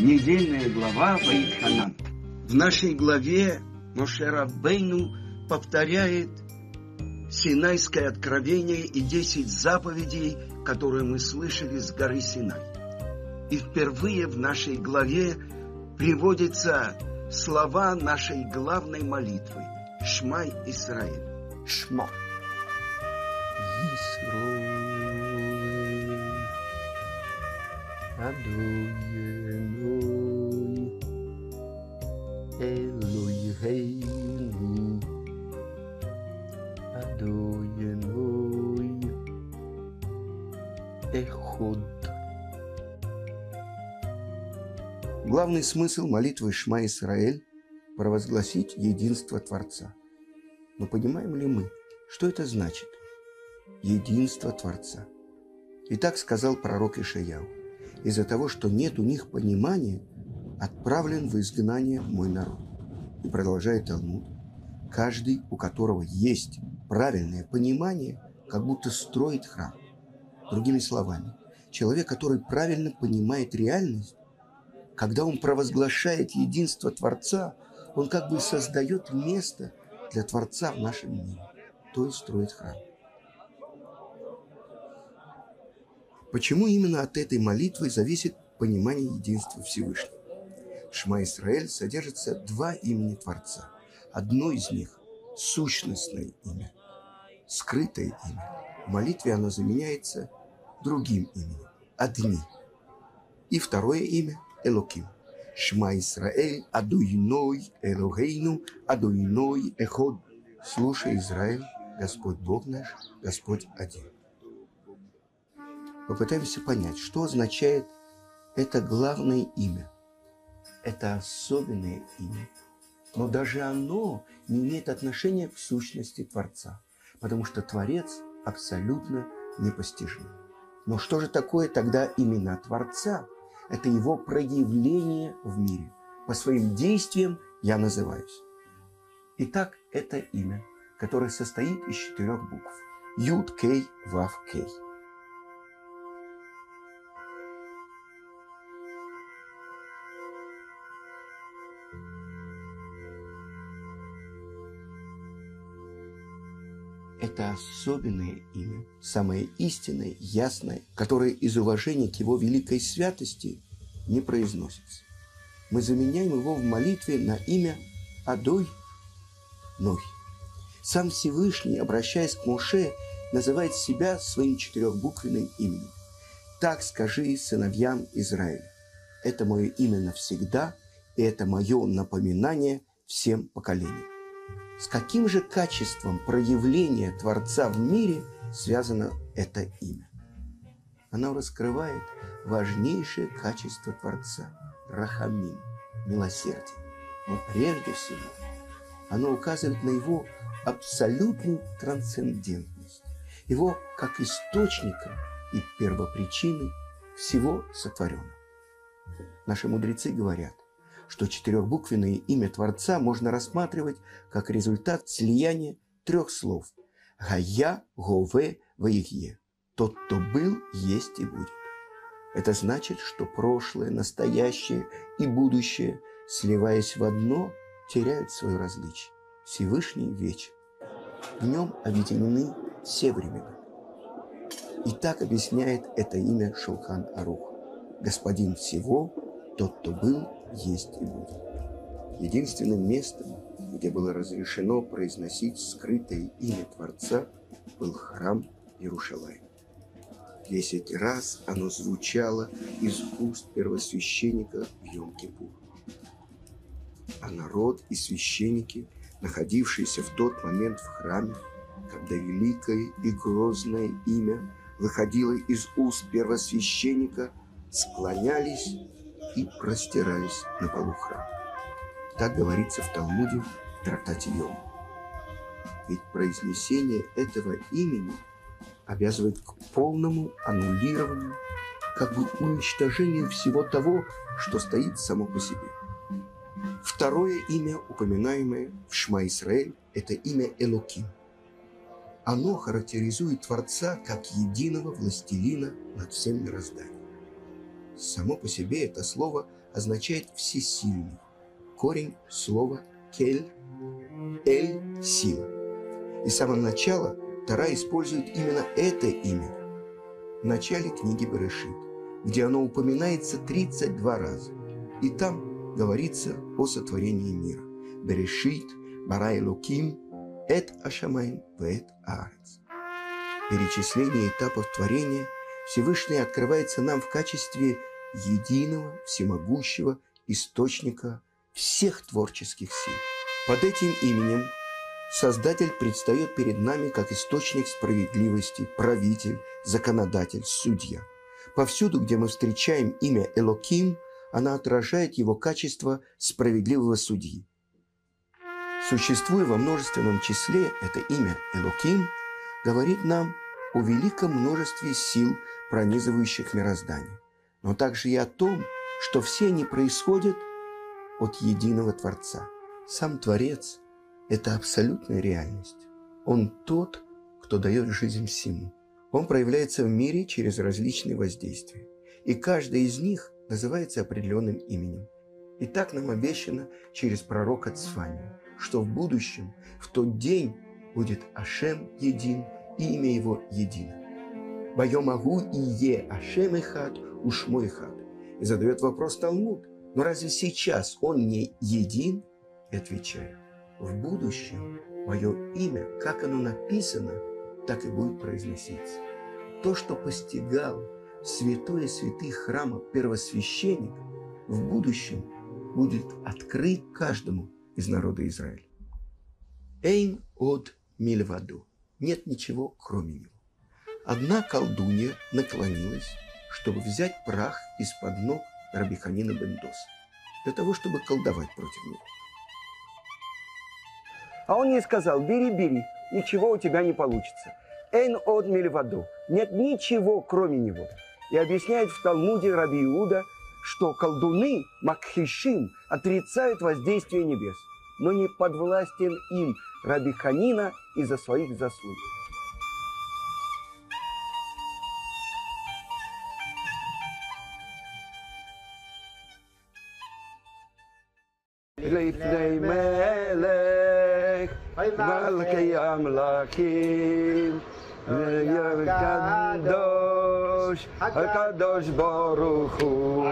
Недельная глава Ваэтханан. В нашей главе Моше Рабейну повторяет Синайское откровение и 10 заповедей, которые мы слышали с горы Синай. И впервые в нашей главе приводятся слова нашей главной молитвы «Шма Исраэль». Шма Исраэль Адоненой Элоихейну Адоненой Эход. Главный смысл молитвы «Шма Исраэль» – провозгласить единство Творца. Но понимаем ли мы, что это значит? Единство Творца. И так сказал пророк Ишайя: из-за того, что нет у них понимания, отправлен в изгнание мой народ. И продолжает Талмуд: каждый, у которого есть правильное понимание, как будто строит храм. Другими словами, человек, который правильно понимает реальность, когда он провозглашает единство Творца, он как бы создает место для Творца в нашем мире, то есть строит храм. Почему именно от этой молитвы зависит понимание единства Всевышнего? В Шма Исраэль содержится 2 имени Творца. Одно из них – сущностное имя, скрытое имя. В молитве оно заменяется другим именем – Адни. И второе имя – Элоким. Шма Исраэль Адуиной Элогейну Адуиной Эход. Слушай, Израиль, Господь Бог наш, Господь один. Попытаемся понять, что означает это главное имя. Это особенное имя. Но даже оно не имеет отношения к сущности Творца, потому что Творец абсолютно непостижим. Но что же такое тогда имена Творца? Это его проявление в мире. По своим действиям я называюсь. Итак, это имя, которое состоит из 4 букв. Юд Кей Вав Кей. Это особенное имя, самое истинное, ясное, которое из уважения к его великой святости не произносится. Мы заменяем его в молитве на имя Адой Ной. Сам Всевышний, обращаясь к Моше, называет себя своим 4-буквенным именем. «Так скажи сыновьям Израиля, это мое имя навсегда, и это мое напоминание всем поколениям». С каким же качеством проявления Творца в мире связано это имя? Оно раскрывает важнейшее качество Творца – рахамин, милосердие. Но прежде всего оно указывает на его абсолютную трансцендентность, его как источника и первопричины всего сотворенного. Наши мудрецы говорят, что 4-буквенное имя Творца можно рассматривать как результат слияния 3 слов «Гая», «Гове», «Ваихье» – «Тот, кто был, есть и будет». Это значит, что прошлое, настоящее и будущее, сливаясь в одно, теряют свое различие. Всевышний вечен. В нем объединены все времена. И так объясняет это имя Шулхан Арух: «Господин всего, тот, кто был, есть и будет». Единственным местом, где было разрешено произносить скрытое имя Творца, был храм Иерушалаим. 10 раз оно звучало из уст первосвященника в Йом-Кипур. А народ и священники, находившиеся в тот момент в храме, когда великое и грозное имя выходило из уст первосвященника, склонялись и простирались на полу храма. Так говорится в Талмуде в трактате Йом. Ведь произнесение этого имени обязывает к полному аннулированию, как бы уничтожению всего того, что стоит само по себе. Второе имя, упоминаемое в Шма Исраэль, это имя Элоким. Оно характеризует Творца как единого властелина над всем мирозданием. Само по себе это слово означает «всесильный». Корень слова «кель» – «эль» – «сила». И с самого начала Тора использует именно это имя в начале книги Берешит, где оно упоминается 32 раза. И там говорится о сотворении мира. Берешит, бара Элоким, эт ашамайм, вэт аарец. Перечисление этапов творения Всевышний открывается нам в качестве единого, всемогущего источника всех творческих сил. Под этим именем Создатель предстает перед нами как источник справедливости, правитель, законодатель, судья. Повсюду, где мы встречаем имя Элоким, она отражает его качество справедливого судьи. Существуя во множественном числе, это имя Элоким говорит нам о великом множестве сил, пронизывающих мироздание, но также и о том, что все они происходят от единого Творца. Сам Творец – это абсолютная реальность. Он тот, кто дает жизнь всему. Он проявляется в мире через различные воздействия, и каждое из них называется определенным именем. И так нам обещано через пророка Цфания, что в будущем, в тот день, будет Ашем един, и имя его едино. «Байомагу и е Ашем и хад, ушмо и хад». И задает вопрос Талмуд: но разве сейчас он не един? И отвечает: в будущем мое имя, как оно написано, так и будет произноситься. То, что постигал святое святых храма первосвященник, в будущем будет открыт каждому из народа Израиля. Эйн од мильваду. Нет ничего, кроме него. Одна колдунья наклонилась, чтобы взять прах из-под ног Рабби Ханина бен Доса, для того, чтобы колдовать против него. А он ей сказал: бери, бери, ничего у тебя не получится. Эйн од мильваду. Нет ничего, кроме него. И объясняет в Талмуде Раби Иуда, что колдуны, Макхишим, отрицают воздействие небес, но не подвластен им Рабби Ханина из-за своих заслуг. לפני מלך מלכי המלכים הקדוש הקדוש ברוך הוא.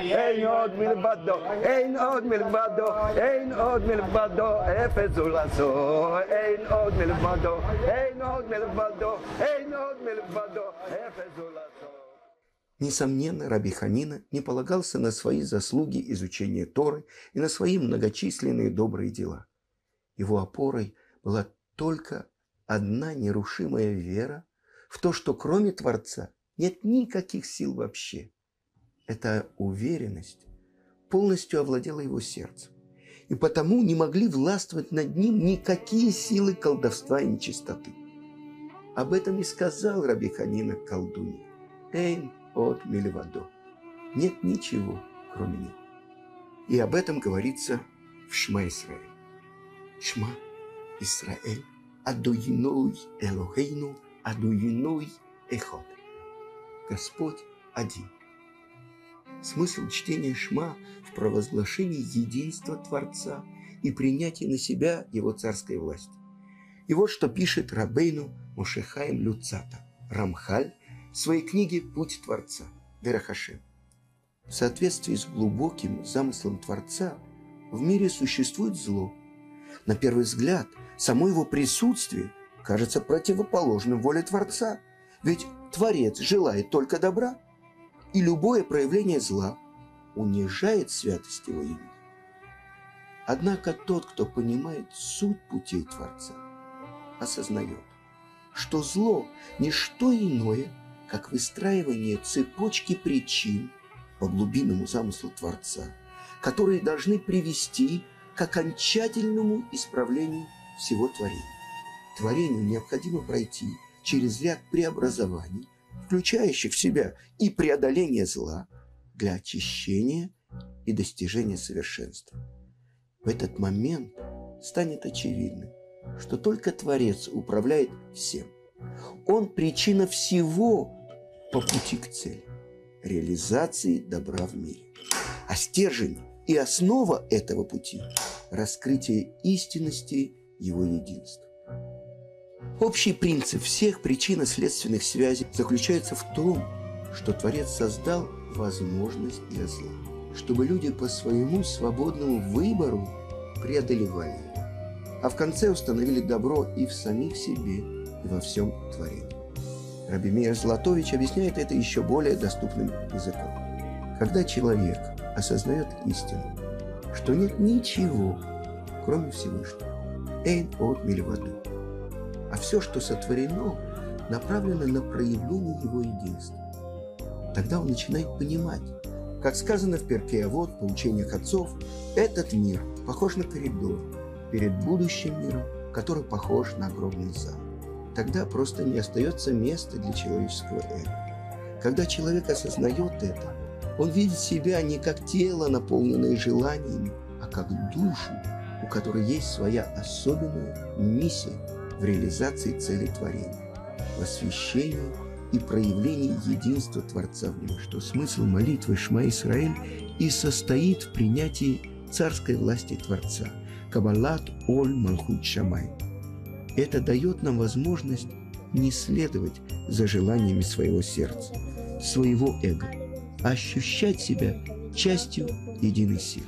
אין עוד מלבדו, אין עוד מלבדו, אין עוד מלבדו, אפס ולעשור. אין עוד מלבדו, אין עוד מלבדו, אין עוד מלבדו, אפס ולעשור. Несомненно, Рабби Ханина не полагался на свои заслуги изучения Торы и на свои многочисленные добрые дела. Его опорой была только одна нерушимая вера в то, что кроме Творца нет никаких сил вообще. Эта уверенность полностью овладела его сердцем, и потому не могли властвовать над ним никакие силы колдовства и нечистоты. Об этом и сказал Рабби Ханина колдунье: «Эйн от мильвадо». Нет ничего, кроме него. И об этом говорится в Шма Исраэль. Шма Исраэль Адуиной Элохейну Адуиной Эхот. Господь один. Смысл чтения Шма в провозглашении единства Творца и принятии на себя его царской власти. И вот что пишет Рабейну Мошехаим Люцата Рамхаль в своей книге «Путь Творца» Дерахашем. В соответствии с глубоким замыслом Творца в мире существует зло. На первый взгляд, само его присутствие кажется противоположным воле Творца, ведь Творец желает только добра, и любое проявление зла унижает святость его имени. Однако тот, кто понимает суть путей Творца, осознает, что зло – не что иное, как выстраивание цепочки причин по глубинному замыслу Творца, которые должны привести к окончательному исправлению всего творения. Творению необходимо пройти через ряд преобразований, включающих в себя и преодоление зла, для очищения и достижения совершенства. В этот момент станет очевидным, что только Творец управляет всем. Он причина всего по пути к цели. реализации добра в мире. А стержень и основа этого пути – раскрытие истинности его единства. Общий принцип всех причин и следственных связей заключается в том, что Творец создал возможность для зла, чтобы люди по своему свободному выбору преодолевали его, а в конце установили добро и в самих себе, и во всем творении. Раби Меир Златович объясняет это еще более доступным языком. Когда человек осознает истину, что нет ничего, кроме Всевышнего, «Эйн от мильваду», а все, что сотворено, направлено на проявление его единства, тогда он начинает понимать, как сказано в Перкей Авот, по учениях отцов, этот мир похож на коридор перед будущим миром, который похож на огромный зал. Тогда просто не остается места для человеческого эго. Когда человек осознает это, он видит себя не как тело, наполненное желаниями, а как душу, у которой есть своя особенная миссия в реализации цели творения, в освящении и проявлении единства Творца в нем, что смысл молитвы «Шма Исраэль» и состоит в принятии царской власти Творца, «Каббалат Оль Малхут Шамай». Это дает нам возможность не следовать за желаниями своего сердца, своего эго, а ощущать себя частью единой силы.